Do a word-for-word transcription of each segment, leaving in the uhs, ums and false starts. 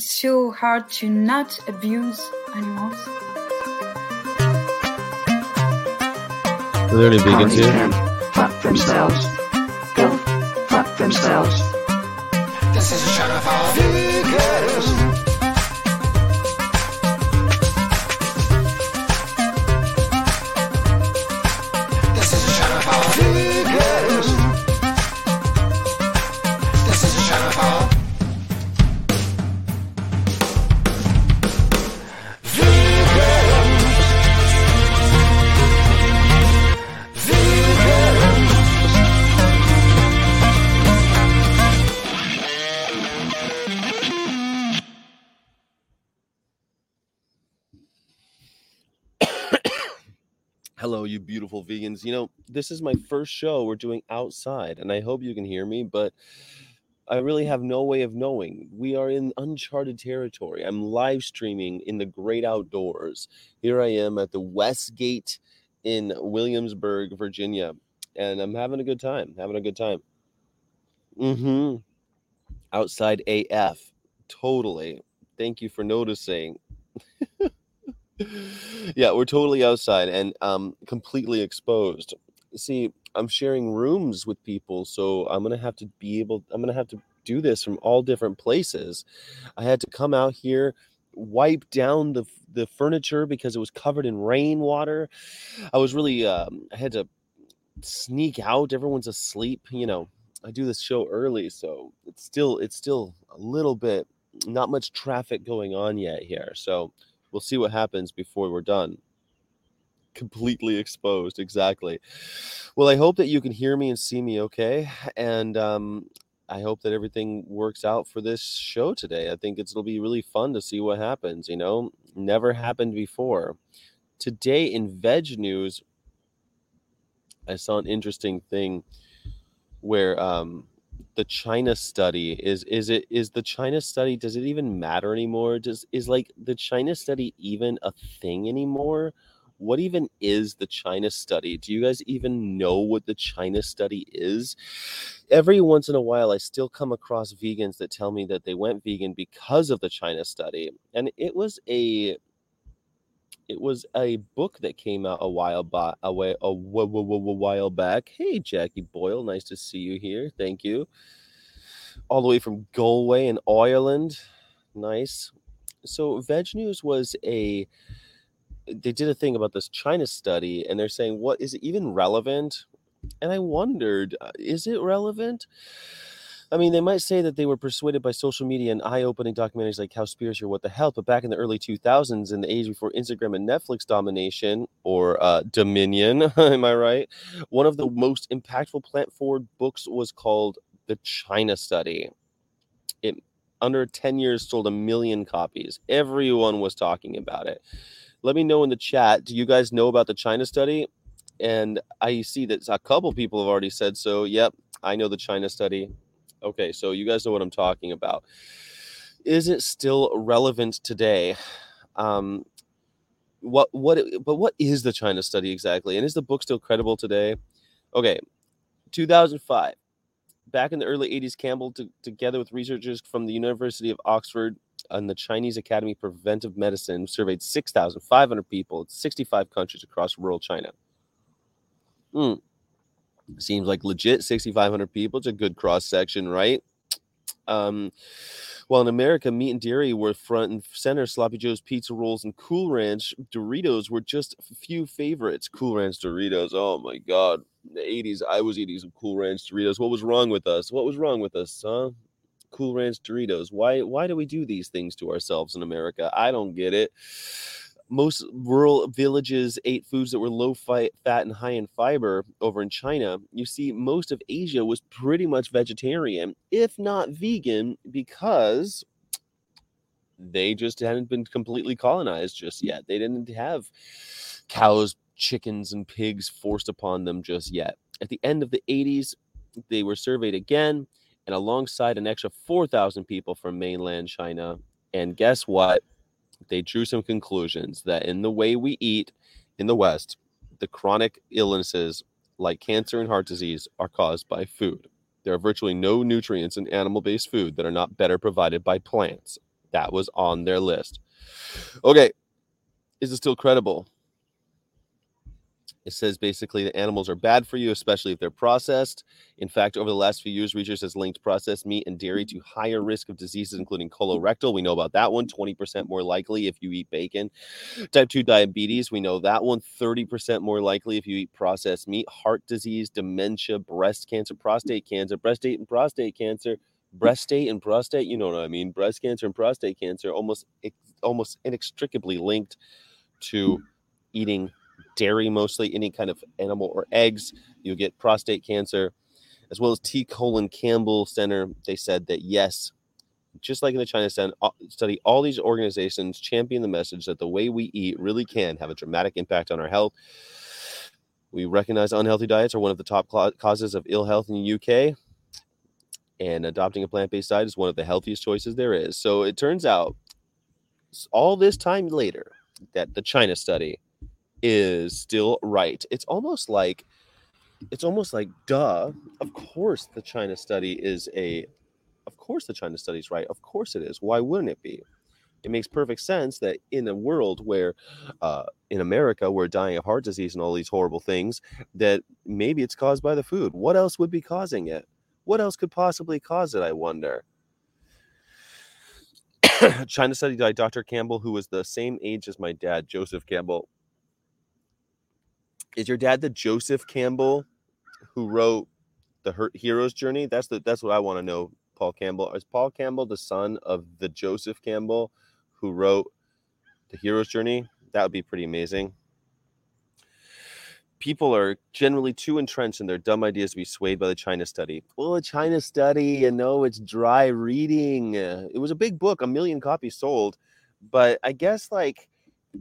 it's so hard to not abuse animals. Are there any vegans here? Can fuck themselves. Go fuck themselves. This is a shout out for all vegans. Hello, you beautiful vegans. You know, this is my first show we're doing outside, and I hope you can hear me, but I really have no way of knowing. We are in uncharted territory. I'm live streaming in the great outdoors. Here I am at the Westgate in Williamsburg, Virginia, and I'm having a good time, having a good time. Mm-hmm. Outside A F, totally. Thank you for noticing. Yeah, we're totally outside and um, completely exposed. See, I'm sharing rooms with people, so I'm going to have to be able, I'm going to have to do this from all different places. I had to come out here, wipe down the the furniture because it was covered in rainwater. I was really, um, I had to sneak out. Everyone's asleep. You know, I do this show early, so it's still, it's still a little bit, not much traffic going on yet here. So we'll see what happens before we're done. Completely exposed, exactly. Well, I hope that you can hear me and see me okay. And um, I hope that everything works out for this show today. I think it's, it'll be really fun to see what happens, you know. Never happened before. Today in Veg News, I saw an interesting thing where um, the China Study is is it is the China Study, does it even matter anymore? Does is like the China Study even a thing anymore? What even is the China Study? Do you guys even know what the China Study is? Every once in a while, I still come across vegans that tell me that they went vegan because of the China Study. And it was a it was a book that came out a while back. A, a, a while back. Hey, Jackie Boyle, nice to see you here. Thank you. All the way from Galway in Ireland. Nice. So Veg News was a... They did a thing about this China Study, and they're saying, what is it even relevant? And I wondered, is it relevant? I mean, they might say that they were persuaded by social media and eye-opening documentaries like Cowspiracy or What the Health, but back in the early two thousands, in the age before Instagram and Netflix domination, or uh, Dominion, am I right? One of the most impactful plant-forward books was called The China Study. It, under ten years, sold a million copies. Everyone was talking about it. Let me know in the chat, do you guys know about the China Study? And I see that a couple people have already said so. Yep, I know the China Study. Okay, so you guys know what I'm talking about. Is it still relevant today? Um, what? What? But what is the China Study exactly? And is the book still credible today? Okay, two thousand five. Back in the early eighties, Campbell, t- together with researchers from the University of Oxford, and the Chinese Academy of Preventive Medicine surveyed six thousand five hundred people in sixty-five countries across rural China. Mm. Seems like legit, six thousand five hundred people. It's a good cross-section, right? Um, while in America, meat and dairy were front and center. Sloppy Joe's, pizza rolls, and Cool Ranch Doritos were just a few favorites. Cool Ranch Doritos, oh my God. In the eighties, I was eating some Cool Ranch Doritos. What was wrong with us? What was wrong with us, huh? Cool Ranch Doritos. Why why do we do these things to ourselves in America? I don't get it. Most rural villages ate foods that were low fat and high in fiber. Over in China, you see, most of Asia was pretty much vegetarian, if not vegan, because they just hadn't been completely colonized just yet. They didn't have cows, chickens, and pigs forced upon them just yet. At the end of the eighties, they were surveyed again, and alongside an extra four thousand people from mainland China. And guess what? They drew some conclusions that in the way we eat in the West, the chronic illnesses like cancer and heart disease are caused by food. There are virtually no nutrients in animal-based food that are not better provided by plants. That was on their list. Okay. Is it still credible? It says basically the animals are bad for you, especially if they're processed. In fact, over the last few years, research has linked processed meat and dairy to higher risk of diseases, including colorectal. We know about that one. twenty percent more likely if you eat bacon. Type two diabetes. We know that one. thirty percent more likely if you eat processed meat. Heart disease, dementia, breast cancer, prostate cancer, breastate and prostate cancer. Breastate and prostate, you know what I mean. Breast cancer and prostate cancer almost, almost inextricably linked to eating dairy, mostly any kind of animal or eggs. You get prostate cancer, as well as T. Colin Campbell Center. They said that, yes, just like in the China Study, all these organizations champion the message that the way we eat really can have a dramatic impact on our health. We recognize unhealthy diets are one of the top causes of ill health in the U K, and adopting a plant-based diet is one of the healthiest choices there is. So it turns out, all this time later, that the China Study is still right. It's almost like, it's almost like, duh, of course the China Study is a, of course the China Study is right. Of course it is. Why wouldn't it be? It makes perfect sense that in a world where, uh, in America, we're dying of heart disease and all these horrible things, that maybe it's caused by the food. What else would be causing it? What else could possibly cause it, I wonder? China Study died. Doctor Campbell, who was the same age as my dad, Joseph Campbell. Is your dad the Joseph Campbell who wrote The Hurt Hero's Journey? That's the that's what I want to know, Paul Campbell. Is Paul Campbell the son of the Joseph Campbell who wrote The Hero's Journey? That would be pretty amazing. People are generally too entrenched in their dumb ideas to be swayed by the China Study. Well, the China Study, you know, it's dry reading. It was a big book, a million copies sold. But I guess, like,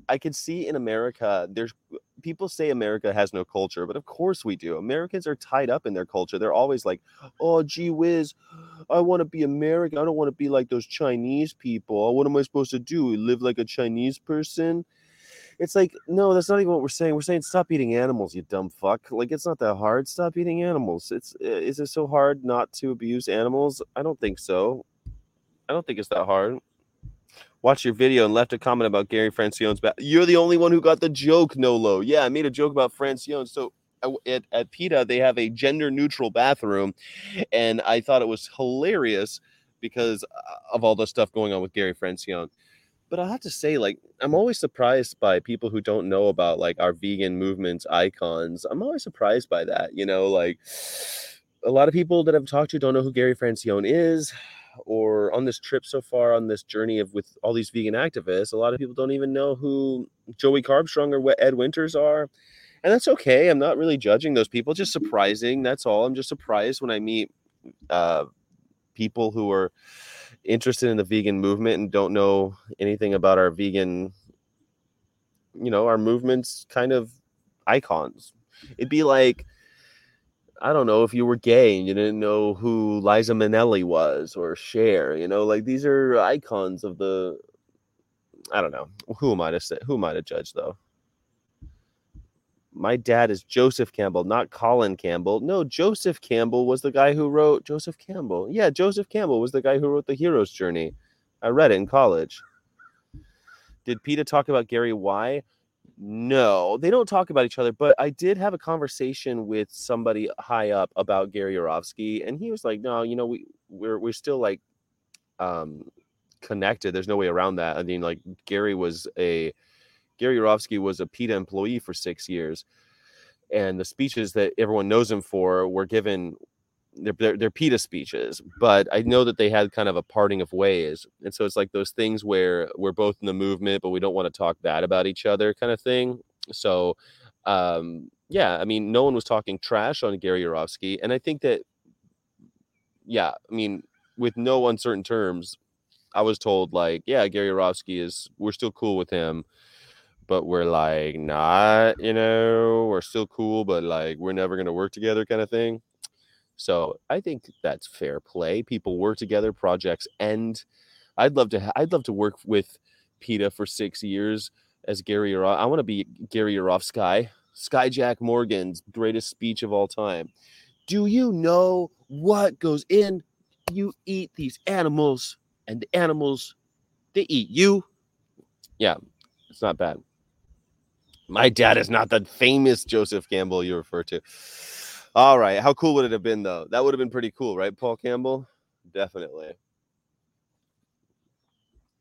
I could see in America, there's people say America has no culture, but of course we do. Americans are tied up in their culture. They're always like, oh, gee whiz, I want to be American. I don't want to be like those Chinese people. What am I supposed to do? Live like a Chinese person? It's like, no, that's not even what we're saying. We're saying stop eating animals, you dumb fuck. Like, it's not that hard. Stop eating animals. It's is it so hard not to abuse animals? I don't think so. I don't think it's that hard. Watch your video and left a comment about Gary Francione's back. You're the only one who got the joke, Nolo. Yeah, I made a joke about Francione. So at, at PETA, they have a gender-neutral bathroom, and I thought it was hilarious because of all the stuff going on with Gary Francione. But I have to say, like, I'm always surprised by people who don't know about, like, our vegan movement's icons. I'm always surprised by that. You know, like, a lot of people that I've talked to don't know who Gary Francione is. Or on this trip so far, on this journey of with all these vegan activists, a lot of people don't even know who Joey Carbstrong or Ed Winters are. And that's okay. I'm not really judging those people. Just surprising. That's all. I'm just surprised when I meet uh, people who are interested in the vegan movement and don't know anything about our vegan, you know, our movement's kind of icons. It'd be like, I don't know, if you were gay and you didn't know who Liza Minnelli was or Cher, you know, like these are icons of the, I don't know. Who am I to say, who am I to judge though? My dad is Joseph Campbell, not Colin Campbell. No, Joseph Campbell was the guy who wrote Joseph Campbell. Yeah, Joseph Campbell was the guy who wrote The Hero's Journey. I read it in college. Did PETA talk about Gary Y? No, they don't talk about each other, but I did have a conversation with somebody high up about Gary Yourofsky, and he was like, no, you know, we, we're we're still like um, connected. There's no way around that. I mean, like Gary was a... Gary Yourofsky was a PETA employee for six years, and the speeches that everyone knows him for were given, they're, they're, they're PETA speeches, but I know that they had kind of a parting of ways. And so it's like those things where we're both in the movement, but we don't want to talk bad about each other kind of thing. So, um, yeah, I mean, no one was talking trash on Gary Yourofsky. And I think that, yeah, I mean, with no uncertain terms, I was told like, yeah, Gary Yourofsky is, we're still cool with him. But we're like, not, you know, we're still cool, but like, we're never going to work together kind of thing. So I think that's fair play. People work together, projects end. I'd love to, ha- I'd love to work with PETA for six years as Gary Yourofsky. I want to be Gary Yourofsky, Skyjack Morgan's greatest speech of all time. Do you know what goes in? You eat these animals and the animals the E U. Yeah, it's not bad. My dad is not the famous Joseph Campbell you refer to. All right. How cool would it have been, though? That would have been pretty cool, right, Paul Campbell? Definitely.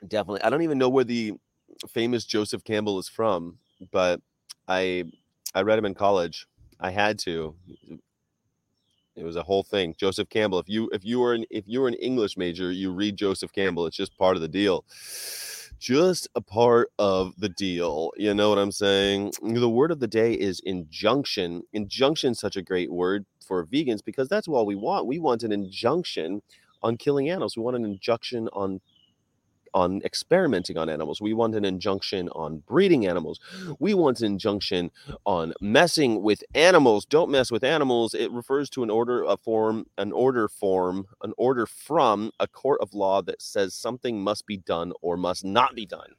Definitely. I don't even know where the famous Joseph Campbell is from, but I I read him in college. I had to. It was a whole thing. Joseph Campbell. If you if you were an if you were an English major, you read Joseph Campbell. It's just part of the deal. Just a part of the deal. You know what I'm saying? The word of the day is injunction. Injunction is such a great word for vegans because that's all we want. We want an injunction on killing animals. We want an injunction on on experimenting on animals. We want an injunction on breeding animals. We want an injunction on messing with animals. Don't mess with animals. It refers to an order, a form, an order form, an order from a court of law that says something must be done or must not be done.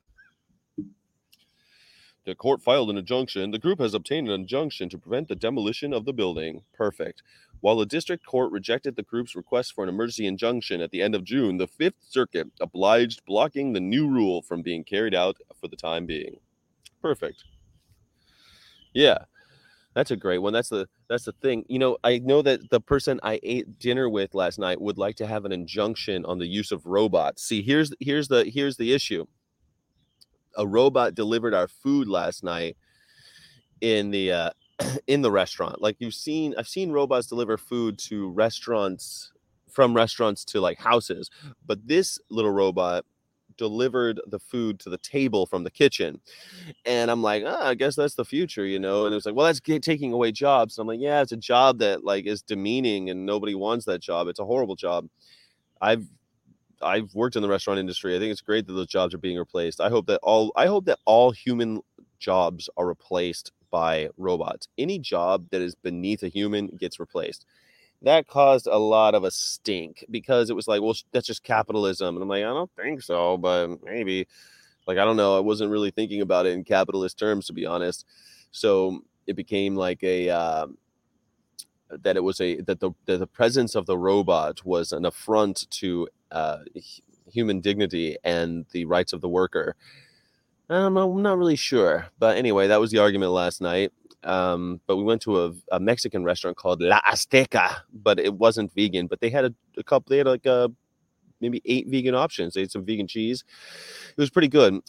The court filed an injunction. The group has obtained an injunction to prevent the demolition of the building. Perfect. While the district court rejected the group's request for an emergency injunction at the end of June, the Fifth Circuit obliged, blocking the new rule from being carried out for the time being. Perfect. Yeah, that's a great one. That's the that's the thing. You know, I know that the person I ate dinner with last night would like to have an injunction on the use of robots. See, here's here's the here's the issue. A robot delivered our food last night in the uh, in the restaurant. Like you've seen, I've seen robots deliver food to restaurants, from restaurants to like houses. But this little robot delivered the food to the table from the kitchen. And I'm like, ah, I guess that's the future, you know? And it was like, well, that's g- taking away jobs. And I'm like, yeah, it's a job that like is demeaning and nobody wants that job. It's a horrible job. I've, I've worked in the restaurant industry. I think it's great that those jobs are being replaced. I hope that all I hope that all human jobs are replaced by robots. Any job that is beneath a human gets replaced. That caused a lot of a stink because it was like, well, that's just capitalism. And I'm like, I don't think so, but maybe. Like, I don't know. I wasn't really thinking about it in capitalist terms, to be honest. So it became like a... Uh, that it was a that the that the presence of the robot was an affront to uh, human dignity and the rights of the worker. Um, I'm not really sure, but anyway, that was the argument last night. Um, but we went to a, a Mexican restaurant called La Azteca, but it wasn't vegan. But they had a, a couple, they had like a, maybe eight vegan options. They had some vegan cheese. It was pretty good.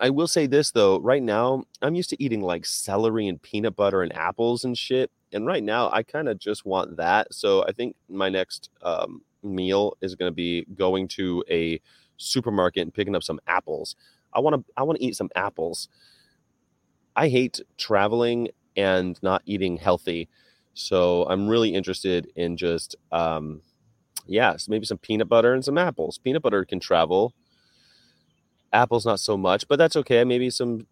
I will say this though, right now I'm used to eating like celery and peanut butter and apples and shit. And right now I kind of just want that. So I think my next um, meal is going to be going to a supermarket and picking up some apples. I want to, I want to eat some apples. I hate traveling and not eating healthy. So I'm really interested in just, um, yeah, so maybe some peanut butter and some apples. Peanut butter can travel. Apples, not so much, but that's okay. Maybe some,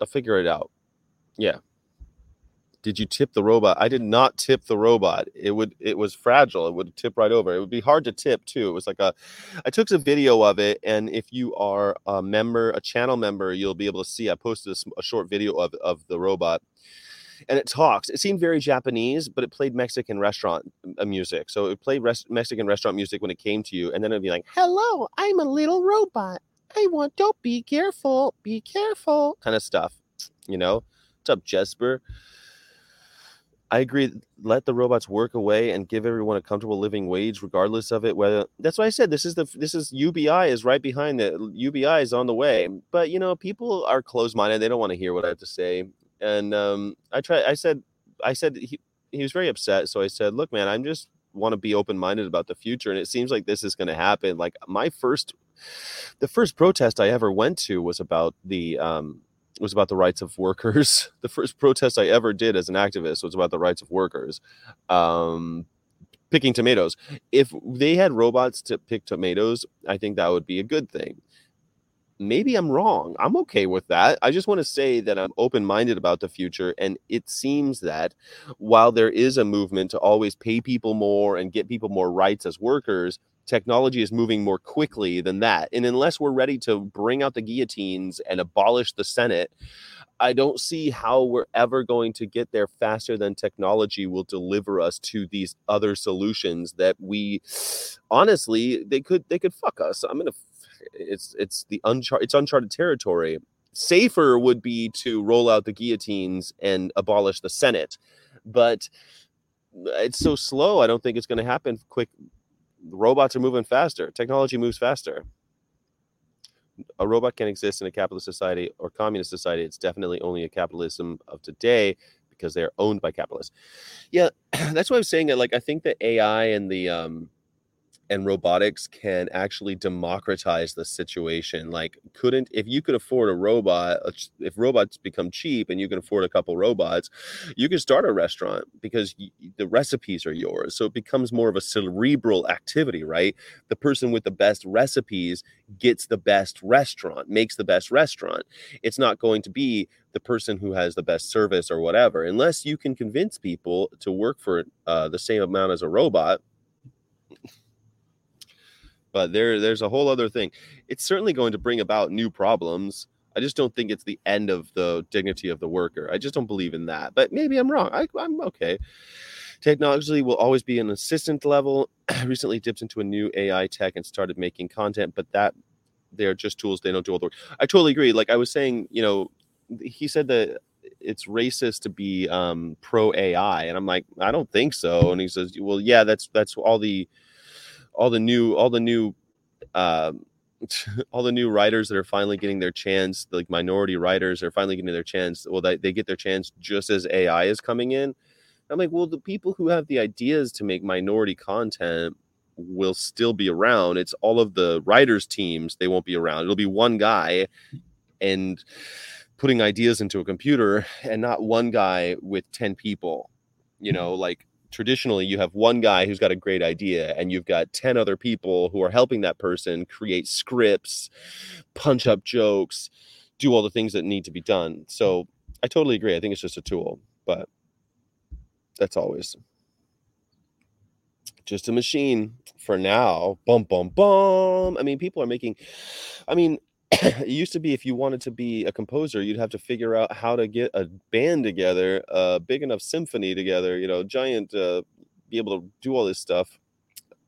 I'll figure it out. Yeah. Did you tip the robot? I did not tip the robot. It would, it was fragile. It would tip right over. It would be hard to tip too. It was like a, I took some video of it. And if you are a member, a channel member, you'll be able to see, I posted a, a short video of, of the robot and it talks. It seemed very Japanese, but it played Mexican restaurant music. So it played res- Mexican restaurant music when it came to you. And then it'd be like, hello, I'm a little robot. I want, don't be careful, be careful kind of stuff, you know, what's up, Jesper? I agree. Let the robots work away and give everyone a comfortable living wage, regardless of it. Whether that's why I said this is the this is U B I is right behind it. U B I is on the way. But, you know, people are closed minded. They don't want to hear what I have to say. And um, I tried. I said I said he, he was very upset. So I said, look, man, I'm just want to be open minded about the future. And it seems like this is going to happen. Like my first the first protest I ever went to was about the um, was about the rights of workers. The first protest I ever did as an activist was about the rights of workers. Um, picking tomatoes. If they had robots to pick tomatoes, I think that would be a good thing. Maybe I'm wrong. I'm okay with that. I just want to say that I'm open-minded about the future. And it seems that while there is a movement to always pay people more and get people more rights as workers, technology is moving more quickly than that. And unless we're ready to bring out the guillotines and abolish the Senate, I don't see how we're ever going to get there faster than technology will deliver us to these other solutions that we honestly, they could, they could fuck us. I'm going to It's it's the unchar- it's uncharted territory. Safer would be to roll out the guillotines and abolish the Senate, but it's so slow. I don't think it's going to happen quick. Robots are moving faster. Technology moves faster. A robot can exist in a capitalist society or communist society. It's definitely only a capitalism of today because they are owned by capitalists. Yeah, that's why I'm saying that. Like, I think that A I and the um, and robotics can actually democratize the situation. Like, couldn't if you could afford a robot, if robots become cheap and you can afford a couple robots, you can start a restaurant because y- the recipes are yours. So it becomes more of a cerebral activity, right? The person with the best recipes gets the best restaurant, makes the best restaurant. It's not going to be the person who has the best service or whatever, unless you can convince people to work for uh, the same amount as a robot. But there, there's a whole other thing. It's certainly going to bring about new problems. I just don't think it's the end of the dignity of the worker. I just don't believe in that. But maybe I'm wrong. I, I'm okay. Technology will always be an assistant level. I recently dipped into a new A I tech and started making content, but that they're just tools. They don't do all the work. I totally agree. Like I was saying, you know, he said that it's racist to be um, pro A I. And I'm like, I don't think so. And he says, well, yeah, that's that's all the... All the new, all the new, uh, all the new writers that are finally getting their chance, like minority writers are finally getting their chance. Well, they, they get their chance just as A I is coming in. I'm like, well, the people who have the ideas to make minority content will still be around. It's all of the writers' teams. They won't be around. It'll be one guy and putting ideas into a computer and not one guy with ten people, you know, like. Traditionally, you have one guy who's got a great idea and you've got ten other people who are helping that person create scripts, punch up jokes, do all the things that need to be done. So I totally agree. I think it's just a tool, but that's always just a machine for now. Bum, bum, bum. I mean, people are making, I mean, it used to be if you wanted to be a composer, you'd have to figure out how to get a band together, a big enough symphony together, you know, giant, uh, be able to do all this stuff.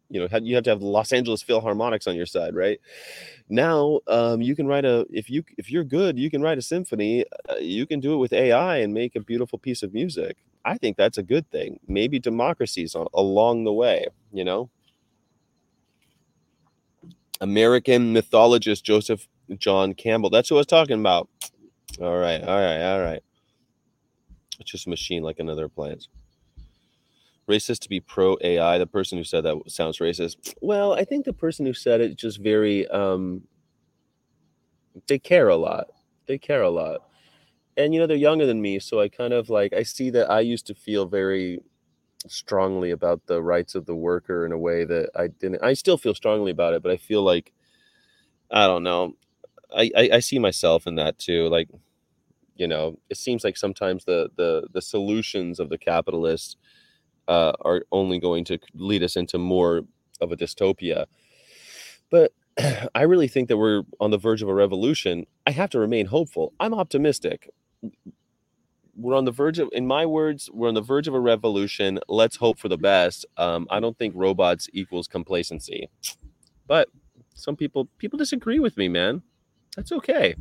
You know, you have to have Los Angeles Philharmonics on your side, right? Now, um, you can write a, if, you, if you're good, you can write a symphony. Uh, you can do it with A I and make a beautiful piece of music. I think that's a good thing. Maybe democracies on, along the way, you know? American mythologist Joseph John Campbell. That's who I was talking about. All right, all right, all right. It's just a machine like another appliance. Racist to be pro-A I. The person who said that sounds racist. Well, I think the person who said it just very, um, they care a lot. They care a lot. And, you know, they're younger than me, so I kind of like, I see that I used to feel very strongly about the rights of the worker in a way that I didn't. I still feel strongly about it, but I feel like, I don't know. I, I, I see myself in that too. Like, you know, it seems like sometimes the the, the solutions of the capitalists uh, are only going to lead us into more of a dystopia. But I really think that we're on the verge of a revolution. I have to remain hopeful. I'm optimistic. We're on the verge of, in my words, we're on the verge of a revolution. Let's hope for the best. Um, I don't think robots equals complacency. But some people, people disagree with me, man. That's okay.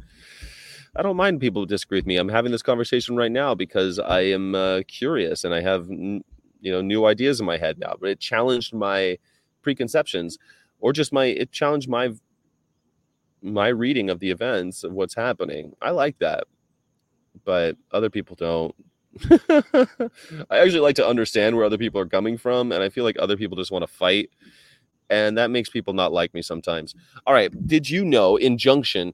I don't mind people who disagree with me. I'm having this conversation right now because I am uh, curious and I have, you know, new ideas in my head now. But it challenged my preconceptions, or just my it challenged my my reading of the events of what's happening. I like that, but other people don't. I actually like to understand where other people are coming from, and I feel like other people just want to fight. And that makes people not like me sometimes. All right. Did you know injunction,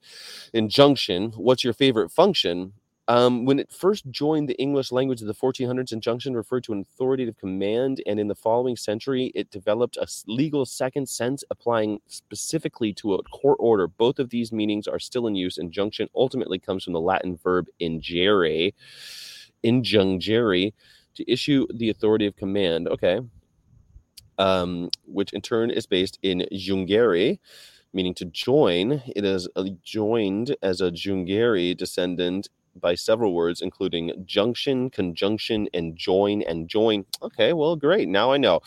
injunction, what's your favorite function? Um, when it first joined the English language of the fourteen hundreds, injunction referred to an authoritative command. And in the following century, it developed a legal second sense applying specifically to a court order. Both of these meanings are still in use. Injunction ultimately comes from the Latin verb injure, injungere, to issue the authoritative command. Okay. Um, which in turn is based in Jungeri, meaning to join. It is joined as a Jungeri descendant by several words, including junction, conjunction, and join and join. Okay, well, great. Now I know.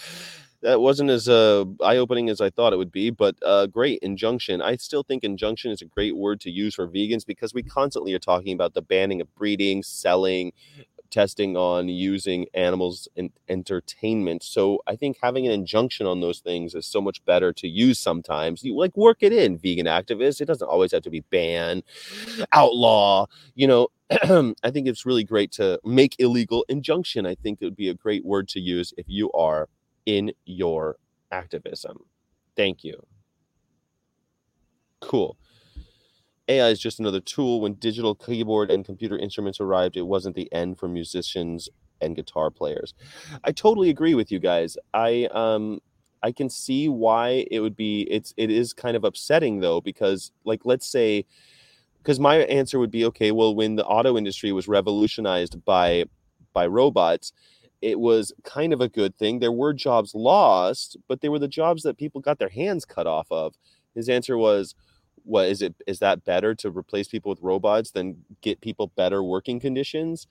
that wasn't as uh, eye-opening as I thought it would be, but uh, great, injunction. I still think injunction is a great word to use for vegans because we constantly are talking about the banning of breeding, selling, testing on, using animals in entertainment. So I think having an injunction on those things is so much better to use sometimes. You like work it in, vegan activists. It doesn't always have to be ban, outlaw, you know. I think it's really great to make illegal injunction. I think it would be a great word to use if you are in your activism. Thank you. Cool. A I is just another tool. When digital keyboard and computer instruments arrived, it wasn't the end for musicians and guitar players. I totally agree with you guys. I um I can see why it would be it's it is kind of upsetting though, because like let's say because my answer would be, okay, well, when the auto industry was revolutionized by by robots, it was kind of a good thing. There were jobs lost, but they were the jobs that people got their hands cut off of. His answer was, what is it? Is that better to replace people with robots than get people better working conditions?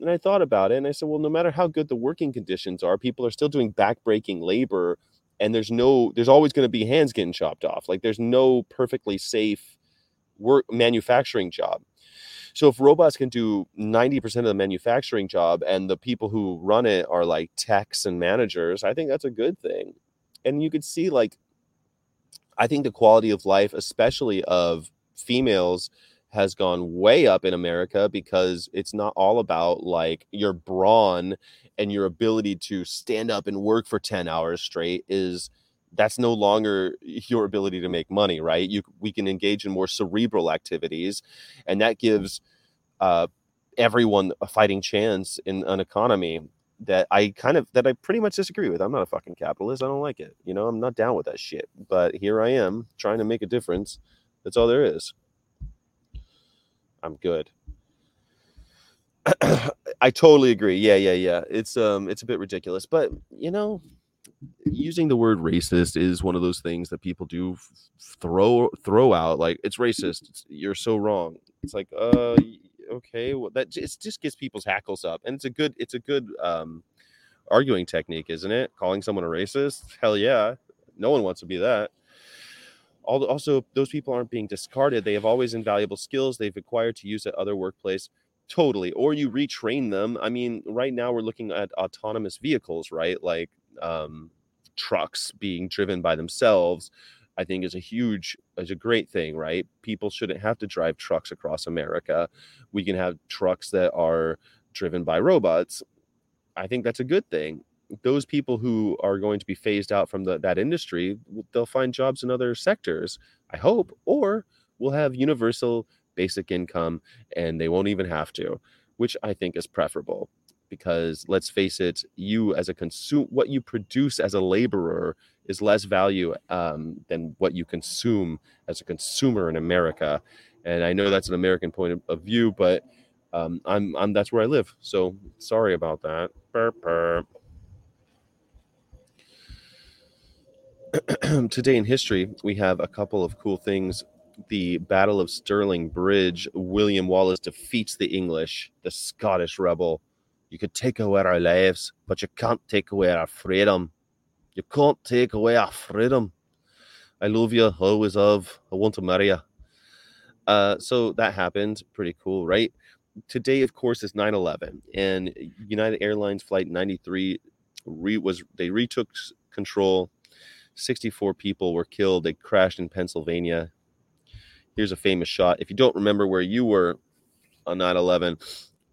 And I thought about it and I said, well, no matter how good the working conditions are, people are still doing backbreaking labor, and there's no, there's always going to be hands getting chopped off. Like there's no perfectly safe work manufacturing job. So if robots can do ninety percent of the manufacturing job and the people who run it are like techs and managers, I think that's a good thing. And you could see, like, I think the quality of life, especially of females, has gone way up in America because it's not all about like your brawn and your ability to stand up and work for ten hours straight is that's no longer your ability to make money, right? You, we can engage in more cerebral activities, and that gives uh, everyone a fighting chance in an economy that I kind of, that I pretty much disagree with. I'm not a fucking capitalist. I don't like it. You know, I'm not down with that shit, but here I am trying to make a difference. That's all there is. I'm good. I totally agree. Yeah, yeah, yeah. It's, um, it's a bit ridiculous, but you know, using the word racist is one of those things that people do f- throw throw out like it's racist, it's, you're so wrong. It's like uh okay, well that just just gets people's hackles up, and it's a good it's a good um arguing technique, isn't it? Calling someone a racist, hell yeah, no one wants to be that. Also, those people aren't being discarded. They have always invaluable skills they've acquired to use at other workplace. Totally. Or you retrain them. I mean, right now we're looking at autonomous vehicles, right? Like um trucks being driven by themselves, I think is a huge is a great thing, right? People shouldn't have to drive trucks across America. We can have trucks that are driven by robots. I think that's a good thing. Those people who are going to be phased out from the, that industry, they'll find jobs in other sectors, I hope, or we'll have universal basic income and they won't even have to, which I think is preferable. Because let's face it, you as a consume, what you produce as a laborer is less value um, than what you consume as a consumer in America. And I know that's an American point of, of view, but um, I'm, I'm that's where I live. So sorry about that. Burp, burp. Today in history, we have a couple of cool things. The Battle of Stirling Bridge, William Wallace defeats the English, the Scottish rebel. You could take away our lives, but you can't take away our freedom. You can't take away our freedom. I love you. I always have. I want to marry you. Uh, so that happened. Pretty cool, right? Today, of course, is nine eleven. And United Airlines Flight ninety-three, re- was they retook control. sixty-four people were killed. They crashed in Pennsylvania. Here's a famous shot. If you don't remember where you were on nine eleven...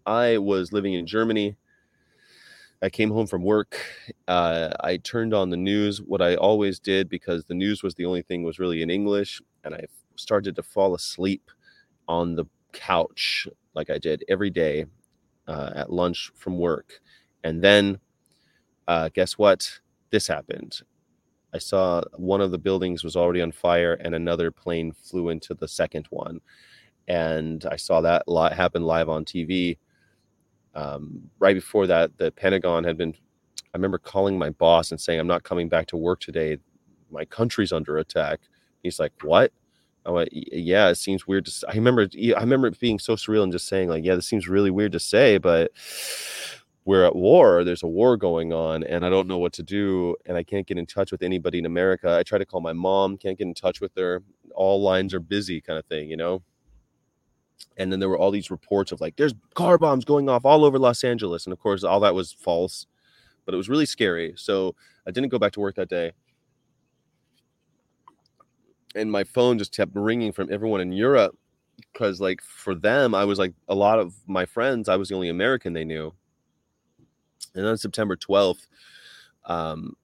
I was living in Germany. I came home from work. Uh, I turned on the news, what I always did, because the news was the only thing was really in English. And I started to fall asleep on the couch like I did every day uh, at lunch from work. And then uh, guess what? This happened. I saw one of the buildings was already on fire and another plane flew into the second one. And I saw that li- happen live on T V. Um, right before that, the Pentagon had been, I remember calling my boss and saying, I'm not coming back to work today. My country's under attack. He's like, what? I went, yeah, it seems weird to say. I remember, I remember it being so surreal and just saying like, yeah, this seems really weird to say, but we're at war, there's a war going on, and I don't know what to do, and I can't get in touch with anybody in America. I try to call my mom, can't get in touch with her. All lines are busy kind of thing, you know? And then there were all these reports of like, there's car bombs going off all over Los Angeles. And of course, all that was false, but it was really scary. So I didn't go back to work that day. And my phone just kept ringing from everyone in Europe because like for them, I was like a lot of my friends, I was the only American they knew. And on September twelfth, um,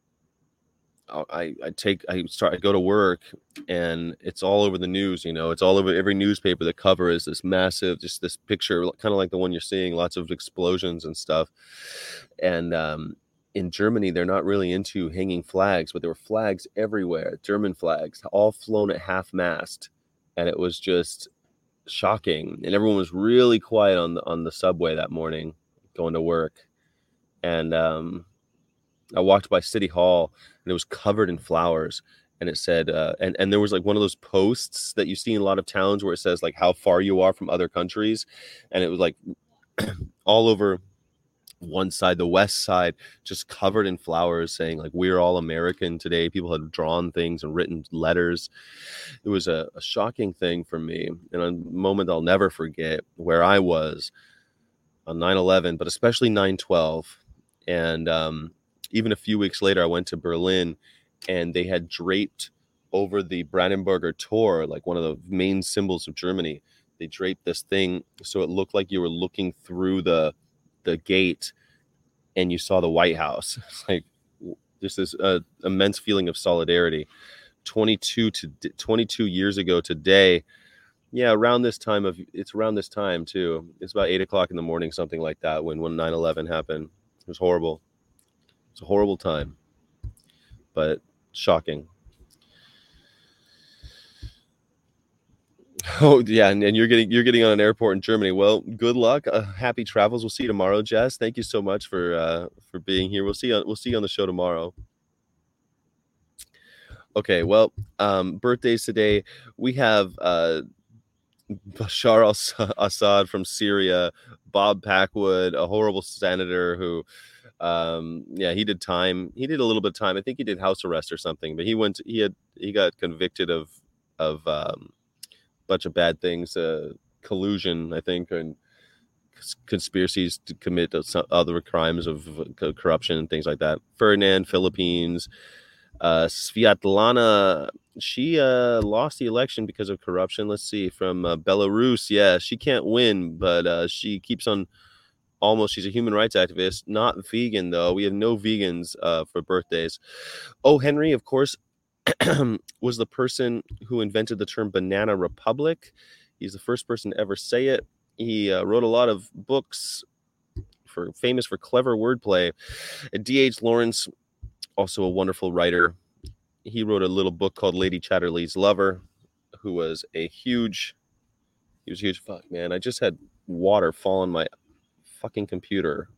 I, I take, I start, I go to work and it's all over the news, you know, it's all over every newspaper. The cover is this massive, just this picture, kind of like the one you're seeing, lots of explosions and stuff. And, um, in Germany, they're not really into hanging flags, but there were flags everywhere, German flags, all flown at half mast. And it was just shocking. And everyone was really quiet on the, on the subway that morning going to work. And, um, I walked by City Hall and it was covered in flowers and it said, uh, and, and there was like one of those posts that you see in a lot of towns where it says like how far you are from other countries. And it was like all over one side, the west side, just covered in flowers saying like, we're all American today. People had drawn things and written letters. It was a, a shocking thing for me. And a moment I'll never forget where I was on nine eleven, but especially nine twelve. And, um, even a few weeks later, I went to Berlin and they had draped over the Brandenburger Tor, like one of the main symbols of Germany. They draped this thing so it looked like you were looking through the the gate and you saw the White House. It's like just this uh, immense feeling of solidarity. twenty-two to twenty-two years ago today, yeah, around this time of it's around this time too. It's about eight o'clock in the morning, something like that, when when nine eleven happened. It was horrible. It's a horrible time, but shocking. Oh yeah, and, and you're getting you're getting on an airport in Germany. Well, good luck. Uh, happy travels. We'll see you tomorrow, Jess. Thank you so much for uh, for being here. We'll see you on, we'll see you on the show tomorrow. Okay. Well, um, birthdays today. We have uh, Bashar al-Assad from Syria. Bob Packwood, a horrible senator who. Um, yeah, he did time. He did a little bit of time. I think he did house arrest or something, but he went, to, he had, he got convicted of, of, um, a bunch of bad things, uh, collusion, I think, and cons- conspiracies to commit other crimes of uh, corruption and things like that. Ferdinand, Philippines, uh, Sviatlana, she, uh, lost the election because of corruption. Let's see, from uh, Belarus. Yeah, she can't win, but, uh, she keeps on. Almost, she's a human rights activist, not vegan though. We have no vegans uh, for birthdays. O. Henry, of course, was the person who invented the term Banana Republic. He's the first person to ever say it. He uh, wrote a lot of books, for famous for clever wordplay. D H Lawrence, also a wonderful writer. He wrote a little book called Lady Chatterley's Lover, who was a huge, he was a huge fuck, man. I just had water fall on my fucking computer.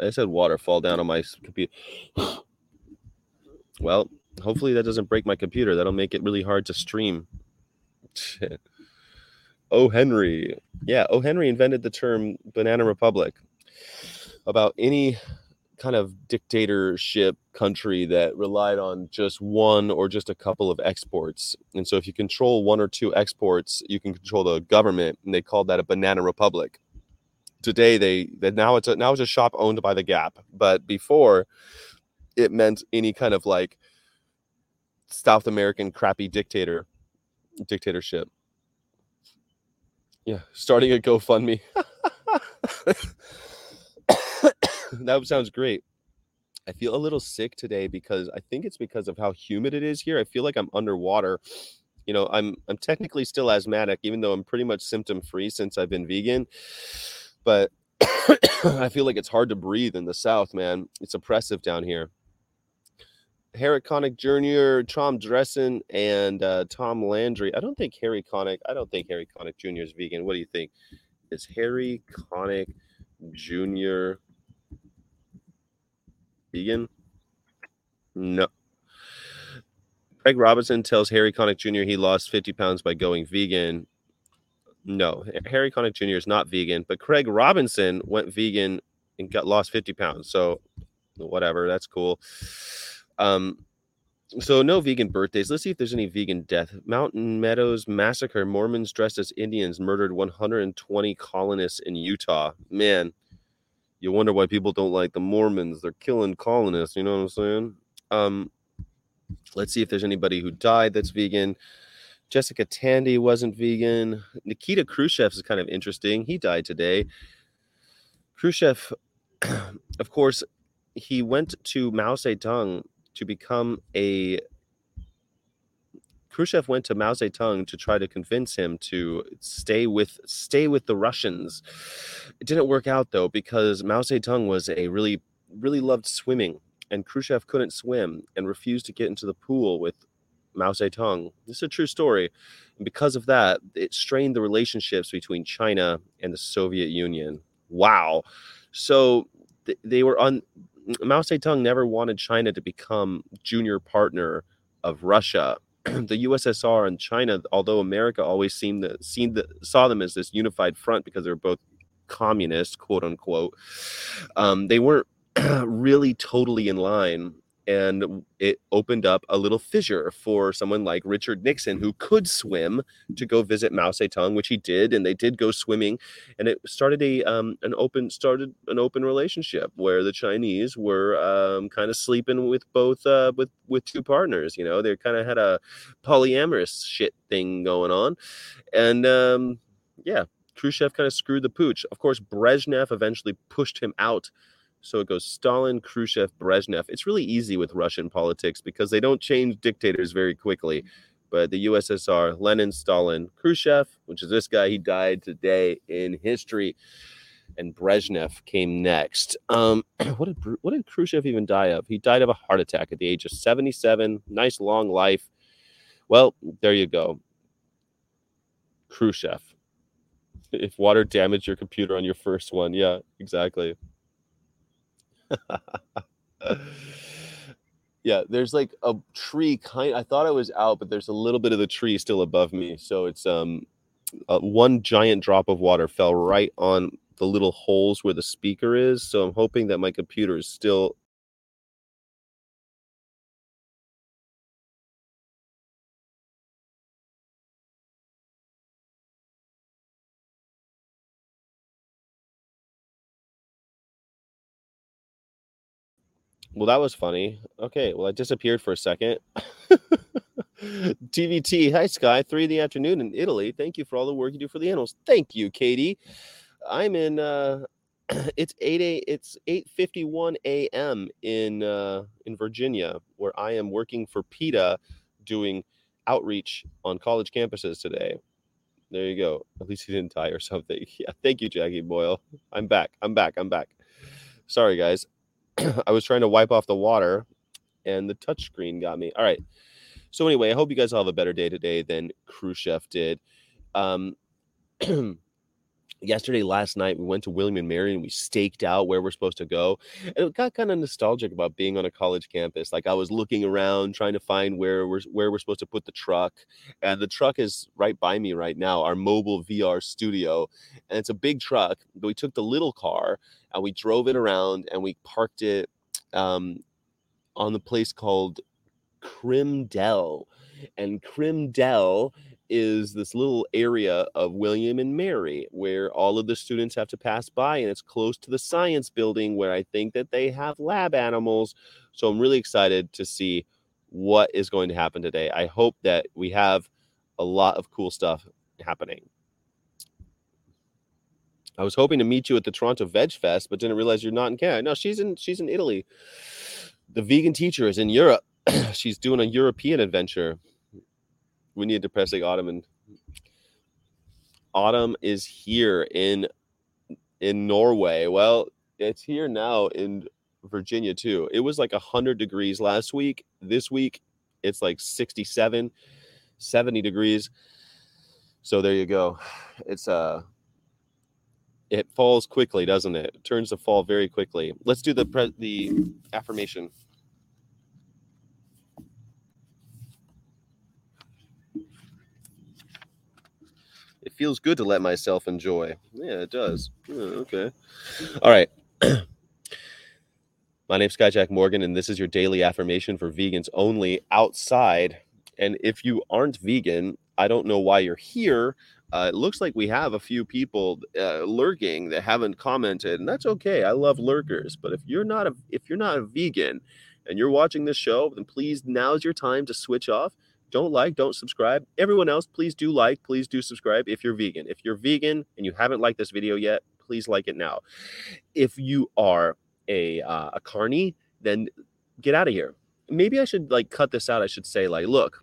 I said water fall down on my computer. Well, hopefully that doesn't break my computer. That'll make it really hard to stream. O. Henry. Yeah, O. Henry invented the term Banana Republic about any kind of dictatorship country that relied on just one or just a couple of exports. And so if you control one or two exports, you can control the government, and they called that a Banana Republic. Today, they that now it's a, now it's a shop owned by the Gap, but before it meant any kind of like South American crappy dictator dictatorship. Yeah, starting a GoFundMe. That sounds great. I feel a little sick today because I think it's because of how humid it is here. I feel like I'm underwater. You know, I'm I'm technically still asthmatic, even though I'm pretty much symptom free since I've been vegan. But I feel like it's hard to breathe in the South, man. It's oppressive down here. Harry Connick Junior, Tom Dressen, and uh, Tom Landry. I don't think Harry Connick. I don't think Harry Connick Junior is vegan. What do you think? Is Harry Connick Junior vegan? No. Craig Robinson tells Harry Connick Junior he lost fifty pounds by going vegan. No, Harry Connick Junior is not vegan, but Craig Robinson went vegan and got lost fifty pounds. So whatever, that's cool. Um, so no vegan birthdays. Let's see if there's any vegan death. Mountain Meadows massacre. Mormons dressed as Indians murdered one hundred twenty colonists in Utah. Man, you wonder why people don't like the Mormons. They're killing colonists. You know what I'm saying? Um, let's see if there's anybody who died that's vegan. Jessica Tandy wasn't vegan. Nikita Khrushchev is kind of interesting. He died today. Khrushchev, of course, he went to Mao Zedong to become a... Khrushchev went to Mao Zedong to try to convince him to stay with stay with the Russians. It didn't work out, though, because Mao Zedong was a really, really loved swimming, and Khrushchev couldn't swim and refused to get into the pool with Mao Zedong. This is a true story. And because of that, it strained the relationships between China and the Soviet Union. Wow. So th- they were on. Mao Zedong never wanted China to become junior partner of Russia. The U S S R and China, although America always seemed the, seen the, saw them as this unified front because they were both communist, quote unquote, um, they weren't really totally in line. And it opened up a little fissure for someone like Richard Nixon, who could swim, to go visit Mao Zedong, which he did, and they did go swimming, and it started a um, an open started an open relationship where the Chinese were um, kind of sleeping with both uh, with with two partners. You know, they kind of had a polyamorous shit thing going on, and um, yeah, Khrushchev kind of screwed the pooch. Of course, Brezhnev eventually pushed him out. So it goes Stalin, Khrushchev, Brezhnev. It's really easy with Russian politics because they don't change dictators very quickly. But the U S S R, Lenin, Stalin, Khrushchev, which is this guy, he died today in history. And Brezhnev came next. Um, what did what did Khrushchev even die of? He died of a heart attack at the age of seventy-seven. Nice long life. Well, there you go. Khrushchev. If water damaged your computer on your first one. Yeah, exactly. Yeah, there's like a tree kind. I thought I was out, but there's a little bit of the tree still above me. So it's um, uh, one giant drop of water fell right on the little holes where the speaker is. So I'm hoping that my computer is still. Well, that was funny. Okay, well, I disappeared for a second. T V T, hi, Sky. Three in the afternoon in Italy. Thank you for all the work you do for the animals. Thank you, Katie. I'm in. Uh, it's eight a. It's eight fifty-one a.m. in uh, in Virginia, where I am working for PETA, doing outreach on college campuses today. There you go. At least he didn't die or something. Yeah. Thank you, Jackie Boyle. I'm back. I'm back. I'm back. Sorry, guys. I was trying to wipe off the water and the touchscreen got me. All right. So anyway, I hope you guys all have a better day today than Khrushchev did. Um, yesterday, last night, we went to William and Mary and we staked out where we're supposed to go. And it got kind of nostalgic about being on a college campus. Like I was looking around trying to find where we're, where we're supposed to put the truck. And the truck is right by me right now, our mobile V R studio. And it's a big truck, but we took the little car and we drove it around and we parked it um, on the place called Crim. And Crim is this little area of William and Mary where all of the students have to pass by, and it's close to the science building where I think that they have lab animals. So I'm really excited to see what is going to happen today. I hope that we have a lot of cool stuff happening. I was hoping to meet you at the Toronto Veg Fest, but didn't realize you're not in Canada. No, she's in she's in Italy. The vegan teacher is in Europe. She's doing a European adventure. We need a depressing autumn, and autumn is here in in Norway. Well, it's here now in Virginia too. It was like one hundred degrees last week. This week, it's like sixty-seven, seventy degrees. So there you go. It's uh, it falls quickly, doesn't it? It turns to fall very quickly. Let's do the pre- the affirmation. It feels good to let myself enjoy. Yeah, it does. Yeah, okay. All right. My name's Skyjack Morgan, and this is your daily affirmation for vegans only outside. And if you aren't vegan, I don't know why you're here. Uh, it looks like we have a few people uh, lurking that haven't commented, and that's okay. I love lurkers. But if you're not a if you're not a vegan and you're watching this show, then please, now's your time to switch off. Don't like, don't subscribe. Everyone else, please do like, please do subscribe if you're vegan. If you're vegan and you haven't liked this video yet, please like it now. If you are a uh, a carny, then get out of here. Maybe I should like cut this out. I should say like, look,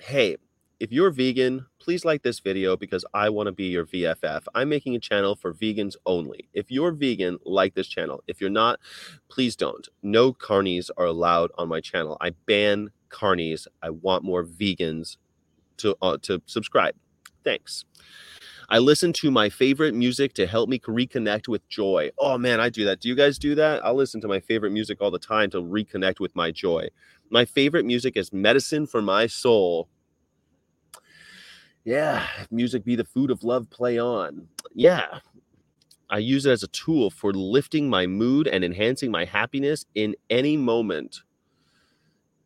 hey, if you're vegan, please like this video because I want to be your V F F. I'm making a channel for vegans only. If you're vegan, like this channel. If you're not, please don't. No carnies are allowed on my channel. I ban carnies. I want more vegans to uh, to subscribe. Thanks. I listen to my favorite music to help me reconnect with joy. Oh man, I do that. Do you guys do that? I listen to my favorite music all the time to reconnect with my joy. My favorite music is medicine for my soul. Yeah, music be the food of love, play on. Yeah, I use it as a tool for lifting my mood and enhancing my happiness in any moment.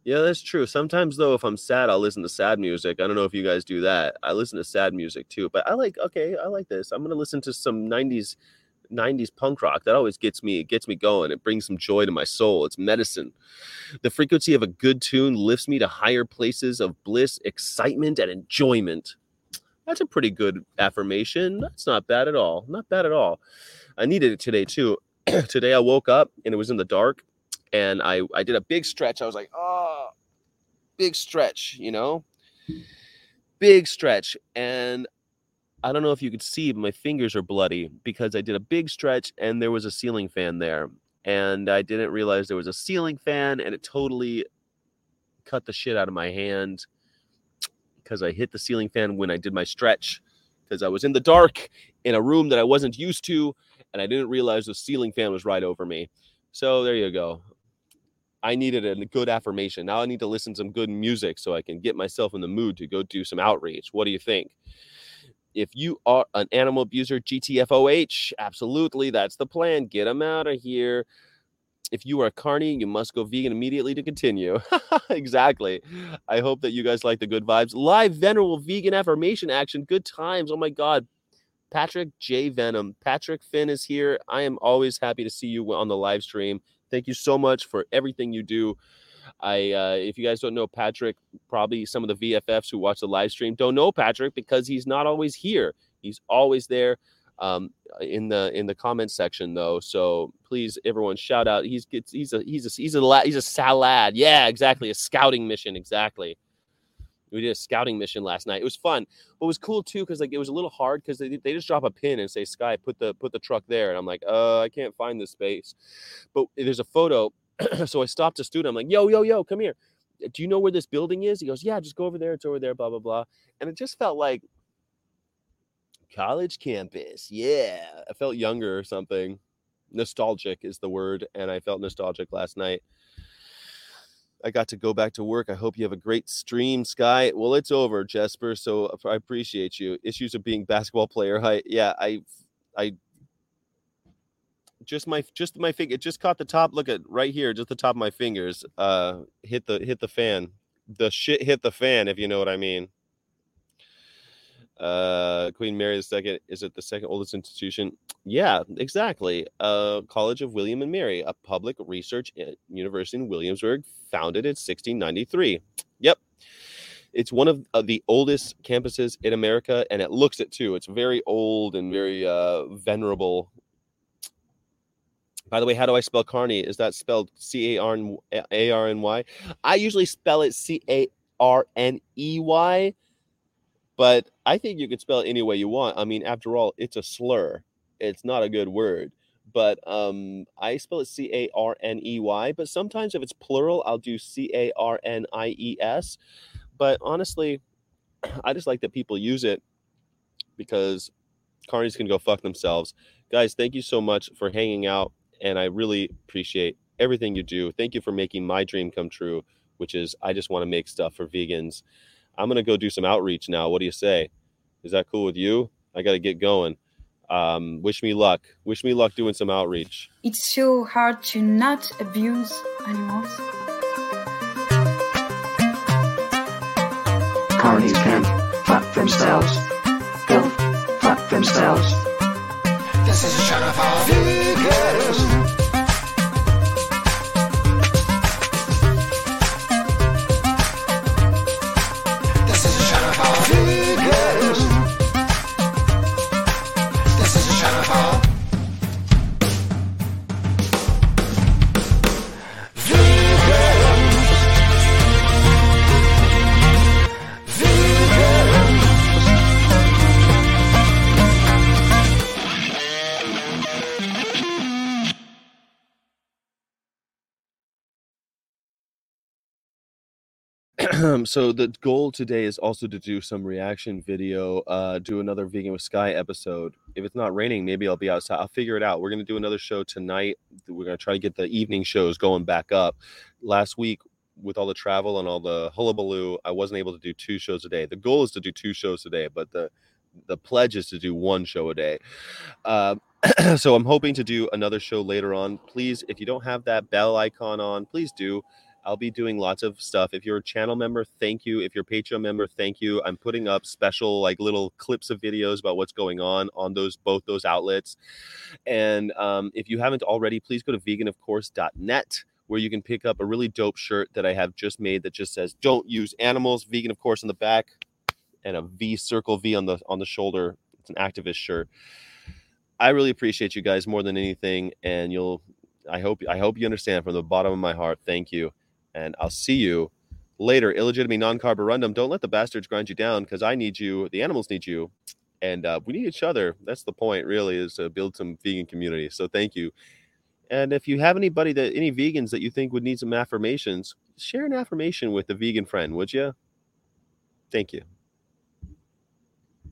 Yeah, that's true. Sometimes, though, if I'm sad, I'll listen to sad music. I don't know if you guys do that. I listen to sad music, too. But I like, okay, I like this. I'm going to listen to some nineties, nineties punk rock. That always gets me, it gets me going. It brings some joy to my soul. It's medicine. The frequency of a good tune lifts me to higher places of bliss, excitement, and enjoyment. That's a pretty good affirmation. That's not bad at all. Not bad at all. I needed it today, too. Today I woke up, and it was in the dark, and I, I did a big stretch. I was like, oh, big stretch, you know, big stretch. And I don't know if you could see, but my fingers are bloody because I did a big stretch, and there was a ceiling fan there. And I didn't realize there was a ceiling fan, and it totally cut the shit out of my hand, because I hit the ceiling fan when I did my stretch, because I was in the dark in a room that I wasn't used to, and I didn't realize the ceiling fan was right over me. So there you go. I needed a good affirmation. Now I need to listen to some good music so I can get myself in the mood to go do some outreach. What do you think? If you are an animal abuser, G T F O H, absolutely, that's the plan. Get them out of here. If you are a carny, you must go vegan immediately to continue. Exactly. I hope that you guys like the good vibes. Live venerable vegan affirmation action. Good times. Oh, my God. Patrick J. Venom. Patrick Finn is here. I am always happy to see you on the live stream. Thank you so much for everything you do. I, uh, if you guys don't know Patrick, probably some of the V F Fs who watch the live stream don't know Patrick because he's not always here. He's always there. Um, in the in the comments section though, so please everyone shout out. He's gets he's a he's a he's a la- he's a salad. Yeah, exactly. A scouting mission, exactly. We did a scouting mission last night. It was fun. What was cool too, because like it was a little hard because they they just drop a pin and say, Sky, put the put the truck there, and I'm like, uh, I can't find this space. But there's a photo, so I stopped a student. I'm like, yo yo yo, come here. Do you know where this building is? He goes, yeah, just go over there. It's over there. Blah blah blah. And it just felt like college campus. Yeah. I felt younger or something. Nostalgic is the word. And I felt nostalgic last night. I got to go back to work. I hope you have a great stream, Sky. Well, it's over, Jesper. So I appreciate you. Issues of being basketball player. I, yeah, I, I just my, just my finger. It just caught the top. Look at right here. Just the top of my fingers. Uh, hit the, hit the fan. The shit hit the fan, if you know what I mean. Uh, Queen Mary the Second, is it the second oldest institution? Yeah, exactly. Uh, College of William and Mary, a public research university in Williamsburg, founded in sixteen ninety-three. Yep. It's one of uh, the oldest campuses in America, and it looks it too. It's very old and very uh, venerable. By the way, how do I spell carny? Is that spelled C A R N Y? I usually spell it C A R N E Y. But I think you could spell it any way you want. I mean, after all, it's a slur. It's not a good word. But um, I spell it C A R N E Y. But sometimes if it's plural, I'll do C A R N I E S. But honestly, I just like that people use it because carnies can go fuck themselves. Guys, thank you so much for hanging out. And I really appreciate everything you do. Thank you for making my dream come true, which is I just want to make stuff for vegans. I'm going to go do some outreach now. What do you say? Is that cool with you? I got to get going. Um, wish me luck. Wish me luck doing some outreach. It's so hard to not abuse animals. Carnies can fuck themselves. They'll fuck themselves. This is a shout for all vegans. So the goal today is also to do some reaction video, uh, do another Vegan with Sky episode. If it's not raining, maybe I'll be outside. I'll figure it out. We're going to do another show tonight. We're going to try to get the evening shows going back up. Last week, with all the travel and all the hullabaloo, I wasn't able to do two shows a day. The goal is to do two shows a day, but the, the pledge is to do one show a day. Uh, so I'm hoping to do another show later on. Please, if you don't have that bell icon on, please do. I'll be doing lots of stuff. If you're a channel member, thank you. If you're a Patreon member, thank you. I'm putting up special, like, little clips of videos about what's going on on those both those outlets. And um, if you haven't already, please go to vegan of course dot net, where you can pick up a really dope shirt that I have just made that just says "Don't use animals." Vegan, of course, on the back, and a V circle V on the on the shoulder. It's an activist shirt. I really appreciate you guys more than anything, and you'll. I hope I hope you understand from the bottom of my heart. Thank you. And I'll see you later. Illegitimately non-carborundum. Don't let the bastards grind you down, because I need you. The animals need you. And uh, we need each other. That's the point, really, is to build some vegan community. So thank you. And if you have anybody, that any vegans that you think would need some affirmations, share an affirmation with a vegan friend, would you? Thank you.